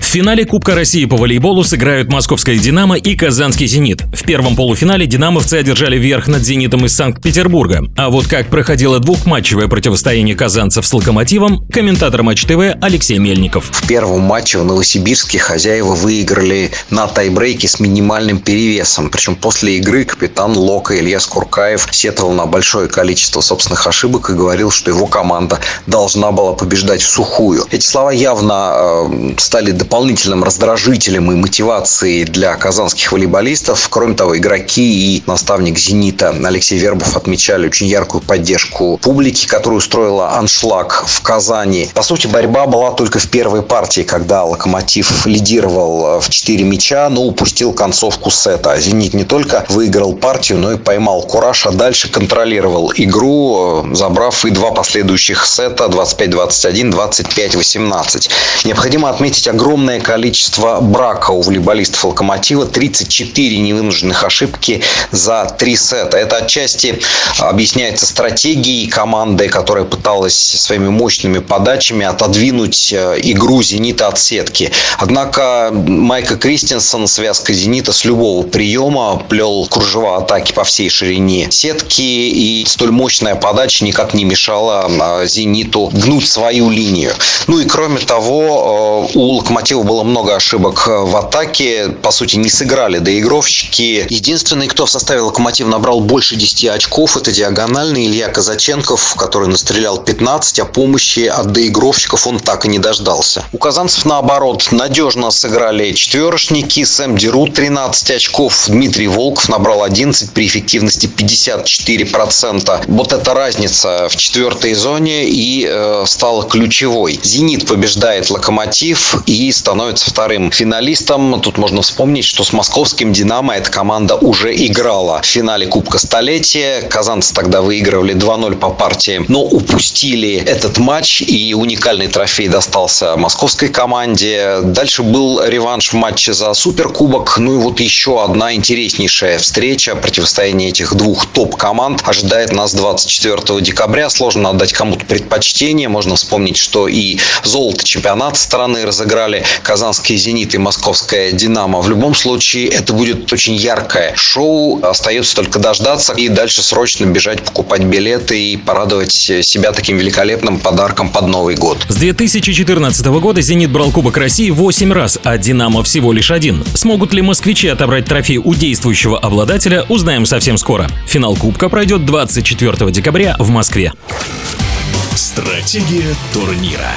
В финале Кубка России по волейболу сыграют московская «Динамо» и казанский «Зенит». В первом полуфинале «Динамовцы» одержали верх над «Зенитом» из Санкт-Петербурга. А вот как проходило двухматчевое противостояние казанцев с «Локомотивом», комментатор Матч ТВ Алексей Мельников. В первом матче в Новосибирске хозяева выиграли на тайбрейке с минимальным перевесом. Причем после игры капитан «Лока» Илья Скуркаев сетовал на большое количество собственных ошибок и говорил, что его команда должна была побеждать в сухую. Эти слова явно стали дополнительным раздражителем и мотивацией для казанских волейболистов. Кроме того, игроки и наставник «Зенита» Алексей Вербов отмечали очень яркую поддержку публики, которая устроила аншлаг в Казани. По сути, борьба была только в первой партии, когда «Локомотив» лидировал в 4 мяча, но упустил концовку сета. «Зенит» не только выиграл партию, но и поймал кураж, а дальше контролировал игру, забрав и два последующих сета 25-21, 25-18. Необходимо отметить огромное количество брака у волейболистов «Локомотива», 34 невынужденных ошибки за 3 сета. Это отчасти объясняется стратегией команды, которая пыталась своими мощными подачами отодвинуть игру «Зенита» от сетки. Однако Майка Кристенсен, связка «Зенита», с любого приема плел кружева атаки по всей ширине сетки, и столь мощная подача никак не мешала «Зениту» гнуть свою линию. Ну и кроме того, у «Локомотива» было много ошибок в атаке. По сути, не сыграли доигровщики. Единственный, кто в составе «Локомотива» набрал больше 10 очков, это диагональный Илья Казаченков, который настрелял 15, а помощи от доигровщиков он так и не дождался. У казанцев, наоборот, надежно сыграли четверочники. Сэм Дерут 13 очков, Дмитрий Волков набрал 11 при эффективности 54%. Вот эта разница в четвертой зоне и стала ключевой. «Зенит» побеждает «Локомотив» и становится вторым финалистом. Тут можно вспомнить, что с московским «Динамо» эта команда уже играла в финале Кубка Столетия. Казанцы тогда выигрывали 2-0 по партии, но упустили этот матч, и уникальный трофей достался московской команде. Дальше был реванш в матче за Суперкубок. Ну и вот еще одна интереснейшая встреча. Противостояние этих двух топ-команд ожидает нас 24 декабря. Сложно отдать кому-то предпочтение. Можно вспомнить, что и золото чемпионата страны разыграли казанский «Зенит» и московская «Динамо». В любом случае, это будет очень яркое шоу. Остается только дождаться и дальше срочно бежать покупать билеты и порадовать себя таким великолепным подарком под Новый год. С 2014 года «Зенит» брал Кубок России 8 раз, а «Динамо» всего лишь 1. Смогут ли москвичи отобрать трофей у действующего обладателя, узнаем совсем скоро. Финал Кубка пройдет 24 декабря в Москве. Стратегия турнира.